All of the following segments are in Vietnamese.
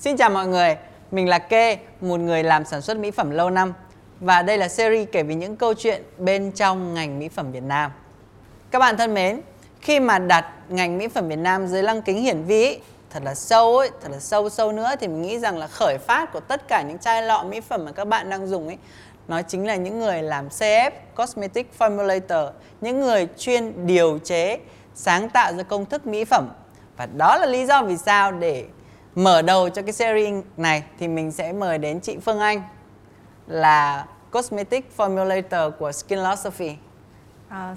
Xin chào mọi người, mình là Kê, một người làm sản xuất mỹ phẩm lâu năm. Và đây là series kể về những câu chuyện bên trong ngành mỹ phẩm Việt Nam. Các bạn thân mến, khi mà đặt ngành mỹ phẩm Việt Nam dưới lăng kính hiển vi ấy, thật là sâu nữa, thì mình nghĩ rằng là khởi phát của tất cả những chai lọ mỹ phẩm mà các bạn đang dùng ấy, nó chính là những người làm CF, Cosmetic Formulator, những người chuyên điều chế, sáng tạo ra công thức mỹ phẩm. Và đó là lý do vì sao để mở đầu cho cái series này thì mình sẽ mời đến chị Phương Anh, là Cosmetic Formulator của Skinlosophy.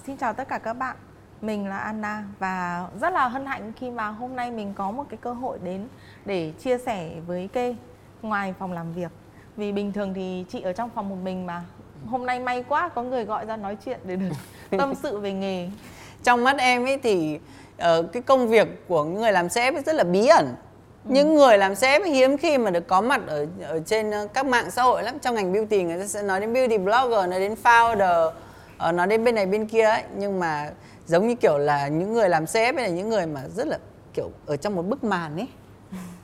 Xin chào tất cả các bạn, mình là Anna và rất là hân hạnh khi mà hôm nay mình có một cái cơ hội đến để chia sẻ với Kê ngoài phòng làm việc. Vì bình thường thì chị ở trong phòng một mình mà hôm nay may quá có người gọi ra nói chuyện để được tâm sự về nghề. Trong mắt em ấy thì cái công việc của người làm sếp rất là bí ẩn. Những người làm sếp hiếm khi mà được có mặt ở trên các mạng xã hội lắm. Trong ngành beauty người ta sẽ nói đến beauty blogger, nói đến founder, nói đến bên này bên kia ấy. Nhưng mà giống như kiểu là những người làm sếp ấy là những người mà rất là kiểu ở trong một bức màn ấy,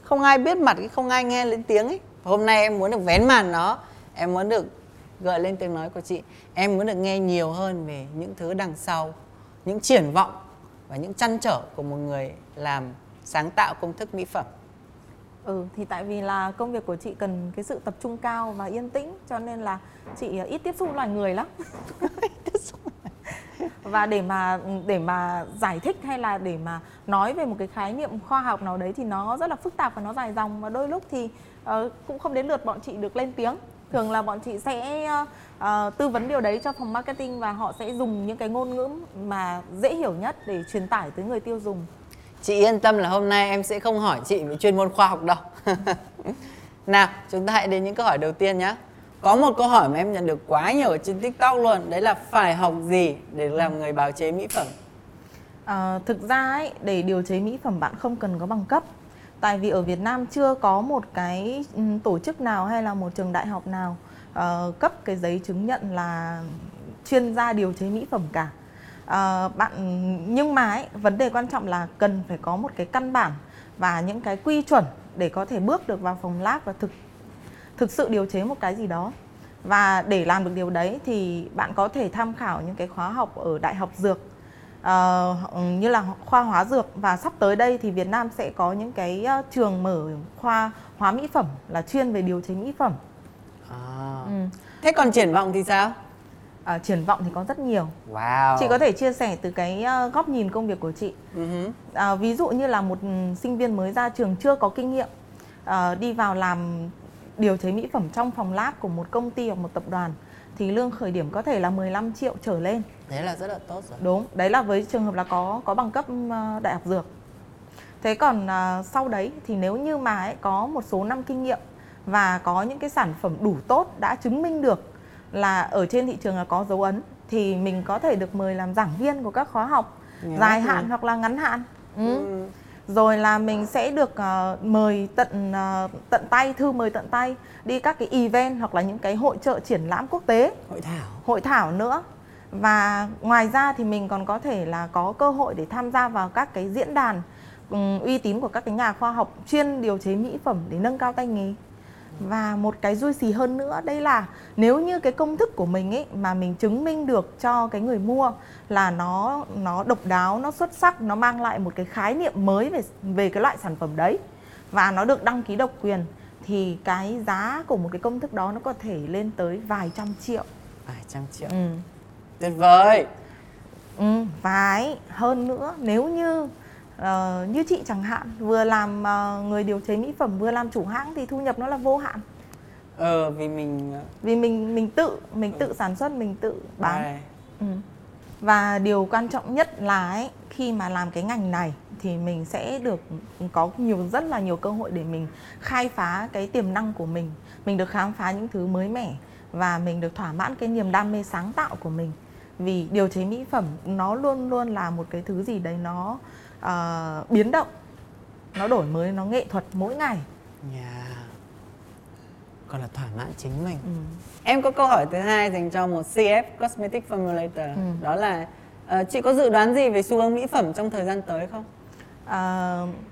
không ai biết mặt, không ai nghe lên tiếng ấy. Và hôm nay em muốn được vén màn đó, em muốn được gợi lên tiếng nói của chị, em muốn được nghe nhiều hơn về những thứ đằng sau, những triển vọng và những trăn trở của một người làm sáng tạo công thức mỹ phẩm. Thì tại vì là công việc của chị cần cái sự tập trung cao và yên tĩnh, cho nên là chị ít tiếp xúc loài người lắm. Và để mà giải thích hay là để mà nói về một cái khái niệm khoa học nào đấy thì nó rất là phức tạp và nó dài dòng, và đôi lúc thì cũng không đến lượt bọn chị được lên tiếng. Thường là bọn chị sẽ tư vấn điều đấy cho phòng marketing, và họ sẽ dùng những cái ngôn ngữ mà dễ hiểu nhất để truyền tải tới người tiêu dùng. Chị yên tâm là hôm nay em sẽ không hỏi chị về chuyên môn khoa học đâu. Nào, chúng ta hãy đến những câu hỏi đầu tiên nhé. Có một câu hỏi mà em nhận được quá nhiều ở trên TikTok luôn. Đấy là phải học gì để làm người bào chế mỹ phẩm? Thực ra ấy, để điều chế mỹ phẩm bạn không cần có bằng cấp. Tại vì ở Việt Nam chưa có một cái tổ chức nào hay là một trường đại học nào cấp cái giấy chứng nhận là chuyên gia điều chế mỹ phẩm cả. Nhưng mà ấy, vấn đề quan trọng là cần phải có một cái căn bản và những cái quy chuẩn để có thể bước được vào phòng lab và thực sự điều chế một cái gì đó. Và để làm được điều đấy thì bạn có thể tham khảo những cái khóa học ở Đại học Dược, như là khoa hóa dược, và sắp tới đây thì Việt Nam sẽ có những cái trường mở khoa hóa mỹ phẩm là chuyên về điều chế mỹ phẩm. Thế còn triển vọng thì sao? Triển vọng thì có rất nhiều. Wow. Chị có thể chia sẻ từ cái góc nhìn công việc của chị. Ví dụ như là một sinh viên mới ra trường chưa có kinh nghiệm, đi vào làm điều chế mỹ phẩm trong phòng lab của một công ty hoặc một tập đoàn, thì lương khởi điểm có thể là 15 triệu trở lên. Đấy là rất là tốt rồi. Đúng, đấy là với trường hợp là có bằng cấp đại học dược. Thế còn sau đấy thì nếu như mà ấy, có một số năm kinh nghiệm và có những cái sản phẩm đủ tốt, đã chứng minh được là ở trên thị trường là có dấu ấn, thì mình có thể được mời làm giảng viên của các khóa học dài hạn hoặc là ngắn hạn. Rồi là mình sẽ được mời tận tay đi các cái event hoặc là những cái hội chợ, triển lãm quốc tế, hội thảo nữa. Và ngoài ra thì mình còn có thể là có cơ hội để tham gia vào các cái diễn đàn uy tín của các cái nhà khoa học chuyên điều chế mỹ phẩm để nâng cao tay nghề. Và một cái juicy hơn nữa, đây là nếu như cái công thức của mình ấy mà mình chứng minh được cho cái người mua là nó độc đáo, nó xuất sắc, nó mang lại một cái khái niệm mới về cái loại sản phẩm đấy, và nó được đăng ký độc quyền, thì cái giá của một cái công thức đó nó có thể lên tới vài trăm triệu. Tuyệt vời. Hơn nữa, nếu như như chị chẳng hạn, vừa làm người điều chế mỹ phẩm vừa làm chủ hãng thì thu nhập nó là vô hạn. Vì mình tự sản xuất, mình tự bán. Và điều quan trọng nhất là ấy, khi mà làm cái ngành này thì mình sẽ được có rất là nhiều cơ hội để mình khai phá cái tiềm năng của mình được khám phá những thứ mới mẻ, và mình được thỏa mãn cái niềm đam mê sáng tạo của mình. Vì điều chế mỹ phẩm nó luôn luôn là một cái thứ gì đấy nó biến động, nó đổi mới, nó nghệ thuật mỗi ngày. Còn là thỏa mãn chính mình. Em có câu hỏi thứ hai dành cho một CF Cosmetic Formulator. Đó là chị có dự đoán gì về xu hướng mỹ phẩm trong thời gian tới không?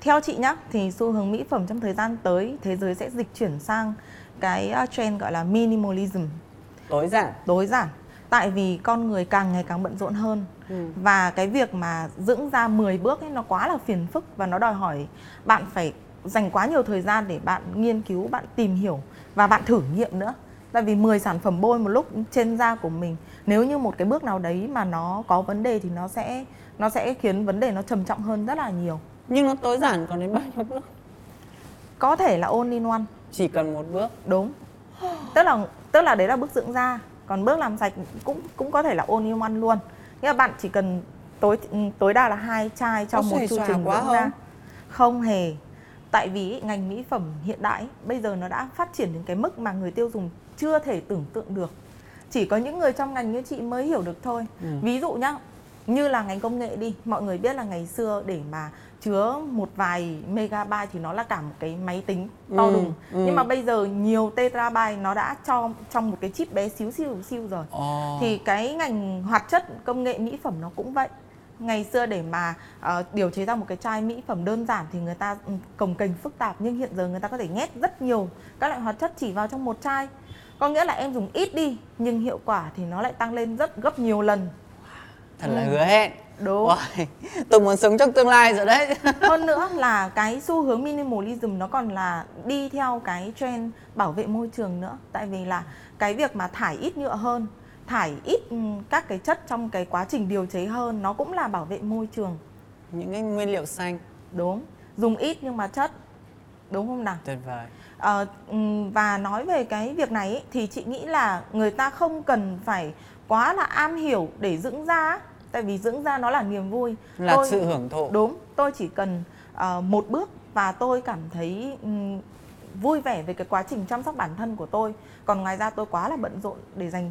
Theo chị nhá, thì xu hướng mỹ phẩm trong thời gian tới thế giới sẽ dịch chuyển sang cái trend gọi là minimalism, tối giản. Tại vì con người càng ngày càng bận rộn hơn, và cái việc mà dưỡng da 10 bước ấy nó quá là phiền phức, và nó đòi hỏi bạn phải dành quá nhiều thời gian để bạn nghiên cứu, bạn tìm hiểu và bạn thử nghiệm nữa. Tại vì 10 sản phẩm bôi một lúc trên da của mình, nếu như một cái bước nào đấy mà nó có vấn đề thì nó sẽ khiến vấn đề nó trầm trọng hơn rất là nhiều. Nhưng nó tối giản còn đến bao nhiêu bước? Có thể là all in one, chỉ cần một bước. Đúng. Tức là đấy là bước dưỡng da, còn bước làm sạch cũng có thể là all in one luôn. Nghĩa là bạn chỉ cần tối đa là 2 chai trong một chu trình dưỡng da. Không hề. Tại vì ngành mỹ phẩm hiện đại bây giờ nó đã phát triển đến cái mức mà người tiêu dùng chưa thể tưởng tượng được. Chỉ có những người trong ngành như chị mới hiểu được thôi. Ví dụ nhá, như là ngành công nghệ đi, mọi người biết là ngày xưa để mà chứa một vài megabyte thì nó là cả một cái máy tính to đùng. Nhưng mà bây giờ nhiều terabyte nó đã cho trong một cái chip bé xíu rồi. Thì cái ngành hoạt chất công nghệ mỹ phẩm nó cũng vậy. Ngày xưa để mà điều chế ra một cái chai mỹ phẩm đơn giản thì người ta cồng kềnh phức tạp, nhưng hiện giờ người ta có thể nhét rất nhiều các loại hoạt chất chỉ vào trong một chai. Có nghĩa là em dùng ít đi nhưng hiệu quả thì nó lại tăng lên rất gấp nhiều lần. Thật là hứa hẹn. Đúng. Wow. Tôi muốn sống trong tương lai rồi đấy. Hơn nữa là cái xu hướng minimalism nó còn là đi theo cái trend bảo vệ môi trường nữa. Tại vì là cái việc mà thải ít nhựa hơn, thải ít các cái chất trong cái quá trình điều chế hơn, nó cũng là bảo vệ môi trường. Những cái nguyên liệu xanh. Đúng. Dùng ít nhưng mà chất. Đúng không nào? Tuyệt vời. Và nói về cái việc này ấy, thì chị nghĩ là người ta không cần phải quá là am hiểu để dưỡng da. Tại vì dưỡng da nó là niềm vui, là sự hưởng thụ. Đúng, tôi chỉ cần một bước và tôi cảm thấy vui vẻ về cái quá trình chăm sóc bản thân của tôi. Còn ngoài ra tôi quá là bận rộn để dành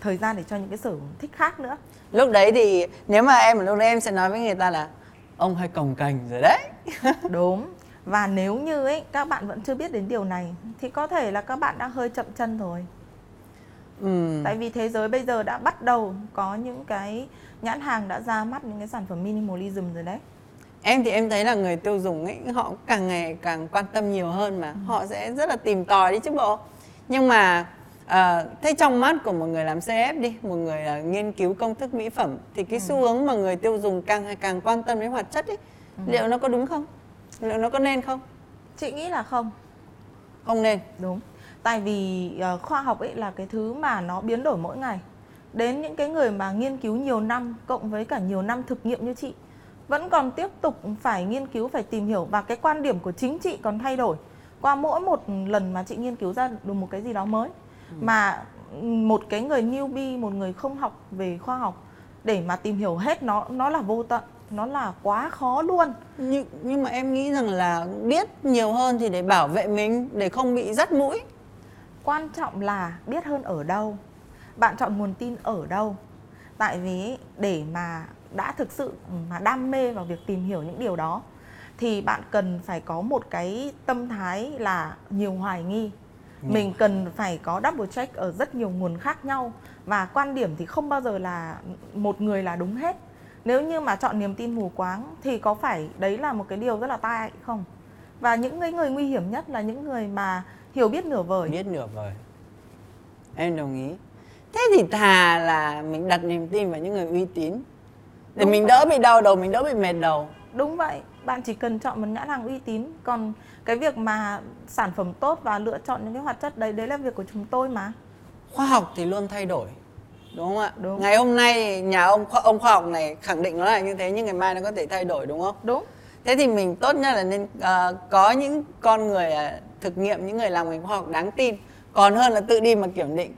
thời gian để cho những cái sở thích khác nữa. Lúc đấy thì nếu mà em sẽ nói với người ta là ông hay cồng kềnh rồi đấy. Đúng. Và nếu như ấy, các bạn vẫn chưa biết đến điều này thì có thể là các bạn đã hơi chậm chân rồi. Tại vì thế giới bây giờ đã bắt đầu có những cái nhãn hàng đã ra mắt những cái sản phẩm minimalism rồi đấy. Em thì em thấy là người tiêu dùng ấy, họ càng ngày càng quan tâm nhiều hơn mà. Họ sẽ rất là tìm tòi đi chứ bộ. Nhưng mà thế trong mắt của một người làm CF đi, một người là nghiên cứu công thức mỹ phẩm, thì cái xu hướng mà người tiêu dùng càng ngày càng quan tâm đến hoạt chất ấy, liệu nó có đúng không? Liệu nó có nên không? Chị nghĩ là không. Không nên. Đúng. Tại vì khoa học ấy là cái thứ mà nó biến đổi mỗi ngày. Đến những cái người mà nghiên cứu nhiều năm, cộng với cả nhiều năm thực nghiệm như chị, vẫn còn tiếp tục phải nghiên cứu, phải tìm hiểu. Và cái quan điểm của chính chị còn thay đổi qua mỗi một lần mà chị nghiên cứu ra được một cái gì đó mới. Mà một cái người newbie, một người không học về khoa học, để mà tìm hiểu hết nó là vô tận, nó là quá khó luôn. Nhưng mà em nghĩ rằng là biết nhiều hơn thì để bảo vệ mình, để không bị dắt mũi. Quan trọng là biết hơn ở đâu, bạn chọn nguồn tin ở đâu. Tại vì để mà đã thực sự mà đam mê vào việc tìm hiểu những điều đó thì bạn cần phải có một cái tâm thái là nhiều hoài nghi. Mình cần phải có double check ở rất nhiều nguồn khác nhau. Và quan điểm thì không bao giờ là một người là đúng hết. Nếu như mà chọn niềm tin mù quáng thì có phải đấy là một cái điều rất là tai không? Và những người nguy hiểm nhất là những người mà hiểu biết nửa vời. Biết nửa vời. Em đồng ý. Thế thì thà là mình đặt niềm tin vào những người uy tín để mình đỡ bị đau đầu, mình đỡ bị mệt đầu. Đúng vậy. Bạn chỉ cần chọn một nhãn hàng uy tín. Còn cái việc mà sản phẩm tốt và lựa chọn những cái hoạt chất đấy, đấy là việc của chúng tôi mà. Khoa học thì luôn thay đổi, đúng không ạ? Đúng. Ngày hôm nay nhà ông khoa học này khẳng định nó là như thế, nhưng ngày mai nó có thể thay đổi, đúng không? Đúng. Thế thì mình tốt nhất là nên có những con người thực nghiệm, những người làm ngành khoa học đáng tin, còn hơn là tự đi mà kiểm định.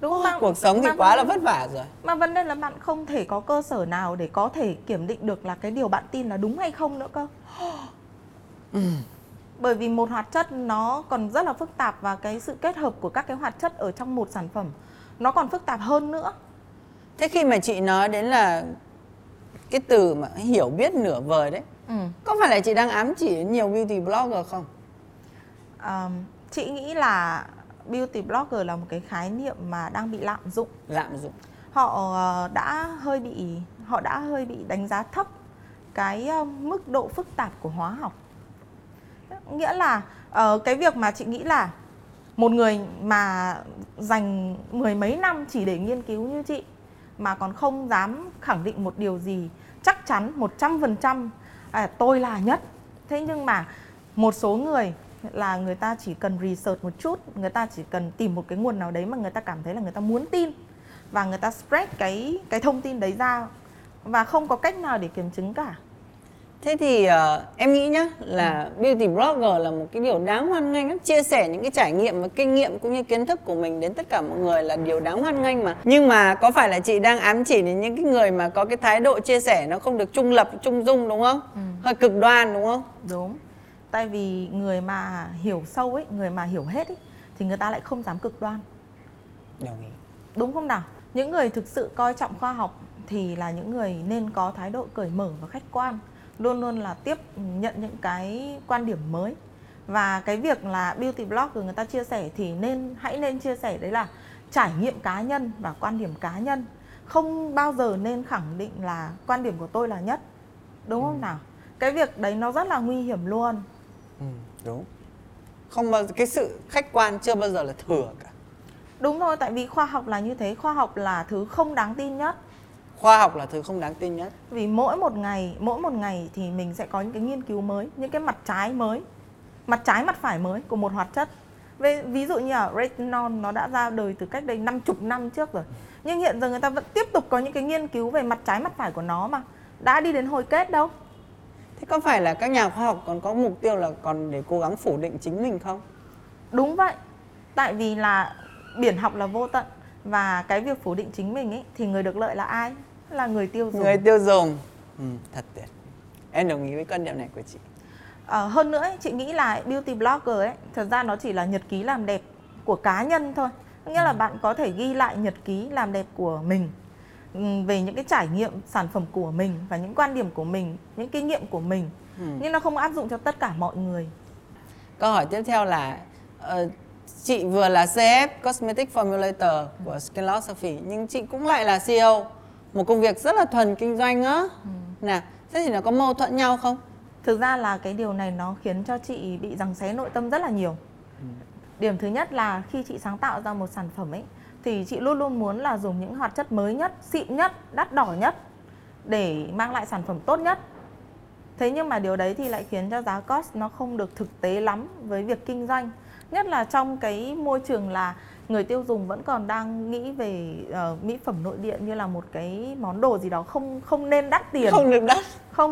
Đúng. Cuộc sống thì quá là vất vả rồi. Mà vấn đề là bạn không thể có cơ sở nào để có thể kiểm định được là cái điều bạn tin là đúng hay không nữa cơ. Bởi vì một hoạt chất nó còn rất là phức tạp, và cái sự kết hợp của các cái hoạt chất ở trong một sản phẩm nó còn phức tạp hơn nữa. Thế khi mà chị nói đến là cái từ mà hiểu biết nửa vời đấy, có phải là chị đang ám chỉ đến nhiều beauty blogger không? Chị nghĩ là beauty blogger là một cái khái niệm mà đang bị lạm dụng. Họ đã hơi bị đánh giá thấp cái mức độ phức tạp của hóa học. Nghĩa là cái việc mà chị nghĩ là một người mà dành mười mấy năm chỉ để nghiên cứu như chị mà còn không dám khẳng định một điều gì chắc chắn 100% tôi là nhất. Thế nhưng mà một số người là người ta chỉ cần research một chút, người ta chỉ cần tìm một cái nguồn nào đấy mà người ta cảm thấy là người ta muốn tin và người ta spread cái thông tin đấy ra và không có cách nào để kiểm chứng cả. Thế thì em nghĩ nhá là beauty blogger là một cái điều đáng hoan nghênh, chia sẻ những cái trải nghiệm và kinh nghiệm cũng như kiến thức của mình đến tất cả mọi người là điều đáng hoan nghênh mà. Nhưng mà có phải là chị đang ám chỉ đến những cái người mà có cái thái độ chia sẻ nó không được trung lập, trung dung đúng không? Hơi cực đoan đúng không? Đúng. Tại vì người mà hiểu sâu ấy, người mà hiểu hết ấy thì người ta lại không dám cực đoan. Đồng ý. Đúng không nào? Những người thực sự coi trọng khoa học thì là những người nên có thái độ cởi mở và khách quan, luôn luôn là tiếp nhận những cái quan điểm mới. Và cái việc là beauty blogger người ta chia sẻ thì hãy nên chia sẻ đấy là trải nghiệm cá nhân và quan điểm cá nhân, không bao giờ nên khẳng định là quan điểm của tôi là nhất. Đúng không nào? Cái việc đấy nó rất là nguy hiểm luôn. Đúng. Không bao giờ, cái sự khách quan chưa bao giờ là thừa cả. Đúng thôi, tại vì khoa học là như thế, khoa học là thứ không đáng tin nhất. Khoa học là thứ không đáng tin nhất. Vì mỗi một ngày thì mình sẽ có những cái nghiên cứu mới, những cái mặt trái mặt phải mới của một hoạt chất. Ví dụ như là Retinol nó đã ra đời từ cách đây 50 năm trước rồi. Nhưng hiện giờ người ta vẫn tiếp tục có những cái nghiên cứu về mặt trái mặt phải của nó mà đã đi đến hồi kết đâu. Thế có phải là các nhà khoa học còn có mục tiêu là còn để cố gắng phủ định chính mình không? Đúng vậy. Tại vì là biển học là vô tận. Và cái việc phủ định chính mình ấy, thì người được lợi là ai? Là người tiêu dùng. Người tiêu dùng. Thật tuyệt. Em đồng ý với quan điểm này của chị. Hơn nữa ấy, chị nghĩ là beauty blogger ấy, thật ra nó chỉ là nhật ký làm đẹp của cá nhân thôi. Nghĩa là bạn có thể ghi lại nhật ký làm đẹp của mình, về những cái trải nghiệm sản phẩm của mình và những quan điểm của mình, những kinh nghiệm của mình. Nhưng nó không áp dụng cho tất cả mọi người. Câu hỏi tiếp theo là chị vừa là CF Cosmetic Formulator của Skinlosophy, nhưng chị cũng lại là CEO, một công việc rất là thuần kinh doanh á. Thế thì nó có mâu thuẫn nhau không? Thực ra là cái điều này nó khiến cho chị bị giằng xé nội tâm rất là nhiều. Điểm thứ nhất là khi chị sáng tạo ra một sản phẩm ấy thì chị luôn luôn muốn là dùng những hoạt chất mới nhất, xịn nhất, đắt đỏ nhất để mang lại sản phẩm tốt nhất. Thế nhưng mà điều đấy thì lại khiến cho giá cost nó không được thực tế lắm với việc kinh doanh. Nhất là trong cái môi trường là người tiêu dùng vẫn còn đang nghĩ về mỹ phẩm nội địa như là một cái món đồ gì đó không nên đắt tiền. Không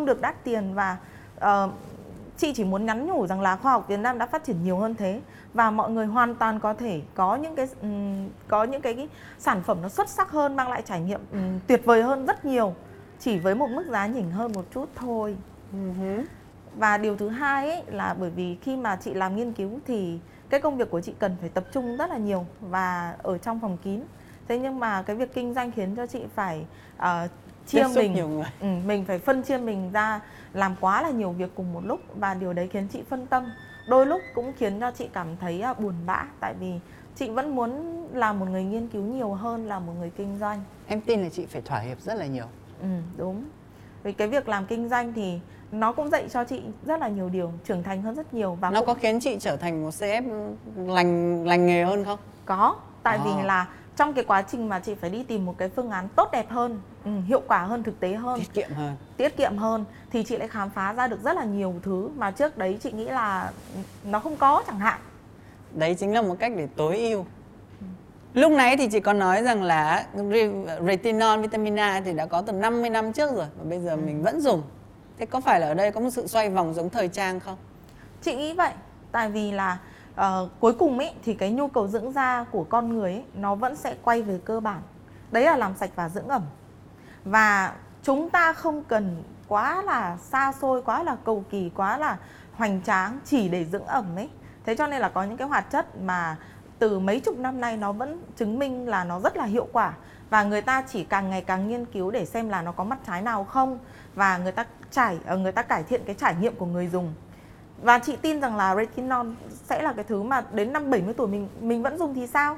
được đắt tiền. Và chị chỉ muốn nhắn nhủ rằng là khoa học Việt Nam đã phát triển nhiều hơn thế. Và mọi người hoàn toàn có thể có những cái sản phẩm nó xuất sắc hơn, mang lại trải nghiệm tuyệt vời hơn rất nhiều, chỉ với một mức giá nhỉnh hơn một chút thôi. Và điều thứ hai ấy, là bởi vì khi mà chị làm nghiên cứu thì cái công việc của chị cần phải tập trung rất là nhiều và ở trong phòng kín. Thế nhưng mà cái việc kinh doanh khiến cho chị phải chia mình. Mình phải phân chia mình ra, làm quá là nhiều việc cùng một lúc. Và điều đấy khiến chị phân tâm, đôi lúc cũng khiến cho chị cảm thấy buồn bã. Tại vì chị vẫn muốn là một người nghiên cứu nhiều hơn là một người kinh doanh. Em tin là chị phải thỏa hiệp rất là nhiều. Đúng. Vì cái việc làm kinh doanh thì nó cũng dạy cho chị rất là nhiều điều, trưởng thành hơn rất nhiều. Và nó có khiến chị trở thành một CF lành nghề hơn không? Có, tại vì là trong cái quá trình mà chị phải đi tìm một cái phương án tốt đẹp hơn, hiệu quả hơn, thực tế hơn, tiết kiệm hơn thì chị lại khám phá ra được rất là nhiều thứ mà trước đấy chị nghĩ là nó không có chẳng hạn. Đấy chính là một cách để tối ưu. Lúc nãy thì chị có nói rằng là retinol, vitamin A thì đã có từ 50 năm trước rồi và bây giờ mình vẫn dùng. Thế có phải là ở đây có một sự xoay vòng giống thời trang không? Chị nghĩ vậy. Tại vì là cuối cùng ấy, thì cái nhu cầu dưỡng da của con người ấy, nó vẫn sẽ quay về cơ bản. Đấy là làm sạch và dưỡng ẩm. Và chúng ta không cần quá là xa xôi, quá là cầu kỳ, quá là hoành tráng chỉ để dưỡng ẩm ấy. Thế cho nên là có những cái hoạt chất mà từ mấy chục năm nay nó vẫn chứng minh là nó rất là hiệu quả. Và người ta chỉ càng ngày càng nghiên cứu để xem là nó có mặt trái nào không. Và người ta cải thiện cái trải nghiệm của người dùng. Và chị tin rằng là retinol sẽ là cái thứ mà đến năm 70 tuổi mình vẫn dùng thì sao?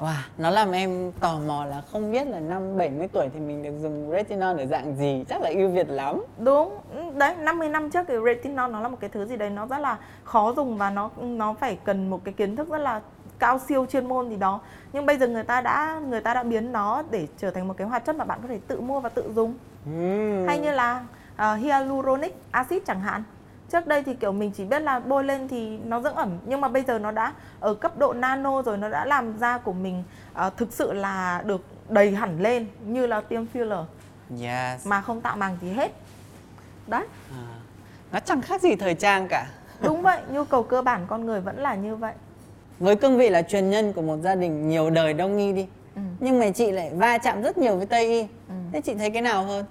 Wow, nó làm em tò mò là không biết là năm 70 tuổi thì mình được dùng retinol ở dạng gì, chắc là ưu việt lắm. Đúng, đấy, 50 năm trước thì retinol nó là một cái thứ gì đấy nó rất là khó dùng và nó phải cần một cái kiến thức rất là cao siêu chuyên môn gì đó. Nhưng bây giờ người ta đã biến nó để trở thành một cái hoạt chất mà bạn có thể tự mua và tự dùng. Hay như là hyaluronic acid chẳng hạn. Trước đây thì kiểu mình chỉ biết là bôi lên thì nó dưỡng ẩm, nhưng mà bây giờ nó đã ở cấp độ nano rồi, nó đã làm da của mình thực sự là được đầy hẳn lên như là tiêm filler. Yes. Mà không tạo màng gì hết. Đấy. À, nó chẳng khác gì thời trang cả. Đúng vậy, nhu cầu cơ bản con người vẫn là như vậy. Với cương vị là truyền nhân của một gia đình nhiều đời đông y đi, nhưng mà chị lại va chạm rất nhiều với tây y. Thế chị thấy cái nào hơn?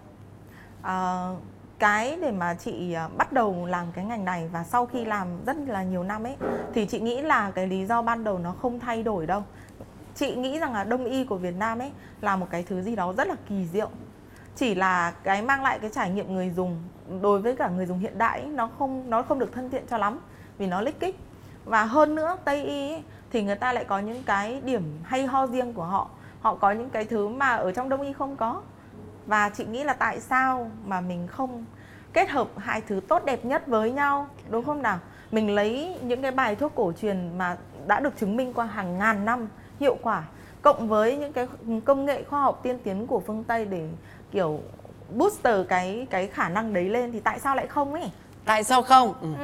Cái để mà chị bắt đầu làm cái ngành này và sau khi làm rất là nhiều năm ấy, thì chị nghĩ là cái lý do ban đầu nó không thay đổi đâu. Chị nghĩ rằng là đông y của Việt Nam ấy là một cái thứ gì đó rất là kỳ diệu. Chỉ là cái mang lại cái trải nghiệm người dùng đối với cả người dùng hiện đại ấy, nó không được thân thiện cho lắm vì nó lích kích. Và hơn nữa Tây y ấy, thì người ta lại có những cái điểm hay ho riêng của họ. Họ có những cái thứ mà ở trong đông y không có. Và chị nghĩ là tại sao mà mình không kết hợp hai thứ tốt đẹp nhất với nhau, đúng không nào? Mình lấy những cái bài thuốc cổ truyền mà đã được chứng minh qua hàng ngàn năm hiệu quả, cộng với những cái công nghệ khoa học tiên tiến của phương Tây để kiểu booster cái khả năng đấy lên, thì tại sao lại không ấy? Tại sao không?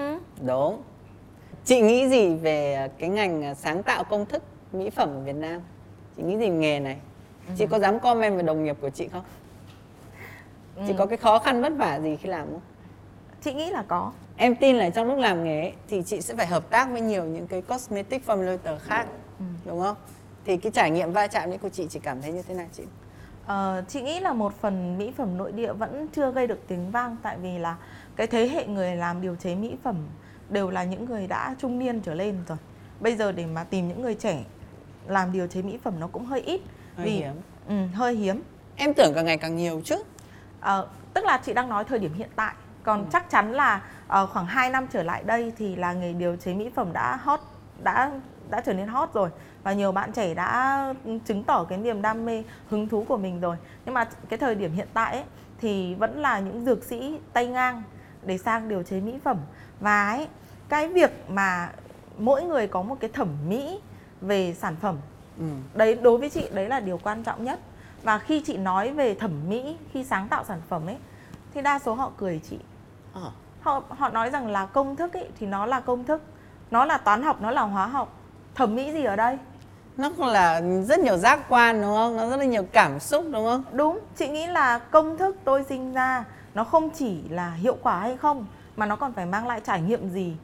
Đúng. Chị nghĩ gì về cái ngành sáng tạo công thức mỹ phẩm ở Việt Nam? Chị nghĩ gì về nghề này? Chị có dám comment về đồng nghiệp của chị không? Chị có cái khó khăn vất vả gì khi làm không? Chị nghĩ là có. Em tin là trong lúc làm nghề ấy, thì chị sẽ phải hợp tác với nhiều những cái cosmetic formulator khác, đúng không? Thì cái trải nghiệm va chạm đấy của chị cảm thấy như thế nào chị? Chị nghĩ là một phần mỹ phẩm nội địa vẫn chưa gây được tiếng vang, tại vì là cái thế hệ người làm điều chế mỹ phẩm đều là những người đã trung niên trở lên rồi. Bây giờ để mà tìm những người trẻ làm điều chế mỹ phẩm nó cũng hơi ít, hơi hiếm. Em tưởng càng ngày càng nhiều chứ. Tức là chị đang nói thời điểm hiện tại. Còn chắc chắn là khoảng 2 năm trở lại đây thì là nghề điều chế mỹ phẩm đã trở nên hot rồi. Và nhiều bạn trẻ đã chứng tỏ cái niềm đam mê, hứng thú của mình rồi. Nhưng mà cái thời điểm hiện tại ấy, thì vẫn là những dược sĩ tay ngang để sang điều chế mỹ phẩm. Và ấy, cái việc mà mỗi người có một cái thẩm mỹ về sản phẩm, đấy đối với chị đấy là điều quan trọng nhất. Và khi chị nói về thẩm mỹ khi sáng tạo sản phẩm ấy, thì đa số họ cười chị. Họ nói rằng là công thức ấy thì nó là công thức, nó là toán học, nó là hóa học. Thẩm mỹ gì ở đây? Nó là rất nhiều giác quan đúng không? Nó rất là nhiều cảm xúc đúng không? Đúng, chị nghĩ là công thức tôi sinh ra nó không chỉ là hiệu quả hay không, mà nó còn phải mang lại trải nghiệm gì.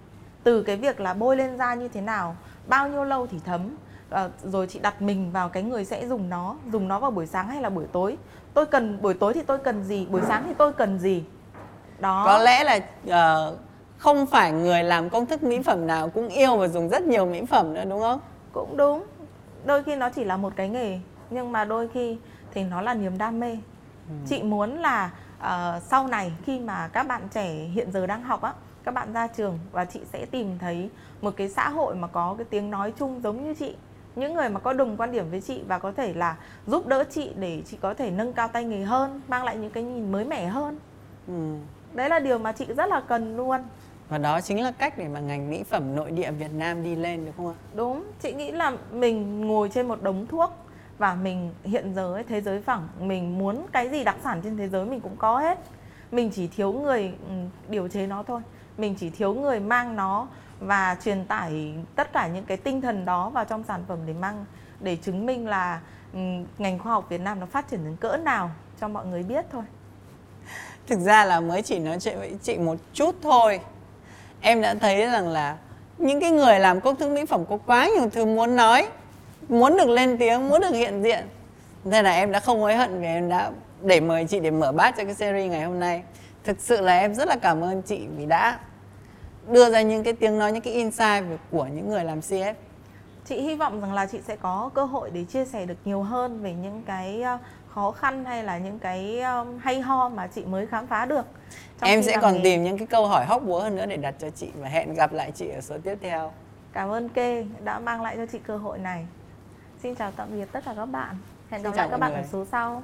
Từ cái việc là bôi lên da như thế nào, bao nhiêu lâu thì thấm. Rồi chị đặt mình vào cái người sẽ dùng nó vào buổi sáng hay là buổi tối. Tôi cần buổi tối thì tôi cần gì, buổi sáng thì tôi cần gì. Đó. Có lẽ là không phải người làm công thức mỹ phẩm nào cũng yêu và dùng rất nhiều mỹ phẩm nữa đúng không? Cũng đúng. Đôi khi nó chỉ là một cái nghề, nhưng mà đôi khi thì nó là niềm đam mê. Chị muốn là sau này khi mà các bạn trẻ hiện giờ đang học á, các bạn ra trường và chị sẽ tìm thấy một cái xã hội mà có cái tiếng nói chung giống như chị. Những người mà có đồng quan điểm với chị và có thể là giúp đỡ chị để chị có thể nâng cao tay nghề hơn, mang lại những cái nhìn mới mẻ hơn. Đấy là điều mà chị rất là cần luôn. Và đó chính là cách để mà ngành mỹ phẩm nội địa Việt Nam đi lên, đúng không ạ? Đúng, chị nghĩ là mình ngồi trên một đống thuốc và mình hiện giờ ấy, thế giới phẳng, mình muốn cái gì đặc sản trên thế giới mình cũng có hết. Mình chỉ thiếu người điều chế nó thôi. Mình chỉ thiếu người mang nó và truyền tải tất cả những cái tinh thần đó vào trong sản phẩm để chứng minh là ngành khoa học Việt Nam nó phát triển đến cỡ nào cho mọi người biết thôi. Thực ra là mới chỉ nói chuyện với chị một chút thôi, em đã thấy rằng là những cái người làm công thức mỹ phẩm có quá nhiều thứ muốn nói, muốn được lên tiếng, muốn được hiện diện. Thế là em đã không hối hận vì em đã để mời chị để mở bát cho cái series ngày hôm nay. Thực sự là em rất là cảm ơn chị vì đã đưa ra những cái tiếng nói, những cái insight của những người làm CF. Chị hy vọng rằng là chị sẽ có cơ hội để chia sẻ được nhiều hơn về những cái khó khăn hay là những cái hay ho mà chị mới khám phá được. Em sẽ còn tìm những cái câu hỏi hóc búa hơn nữa để đặt cho chị và hẹn gặp lại chị ở số tiếp theo. Cảm ơn Kê đã mang lại cho chị cơ hội này. Xin chào tạm biệt tất cả các bạn. Hẹn gặp lại các bạn ở số sau.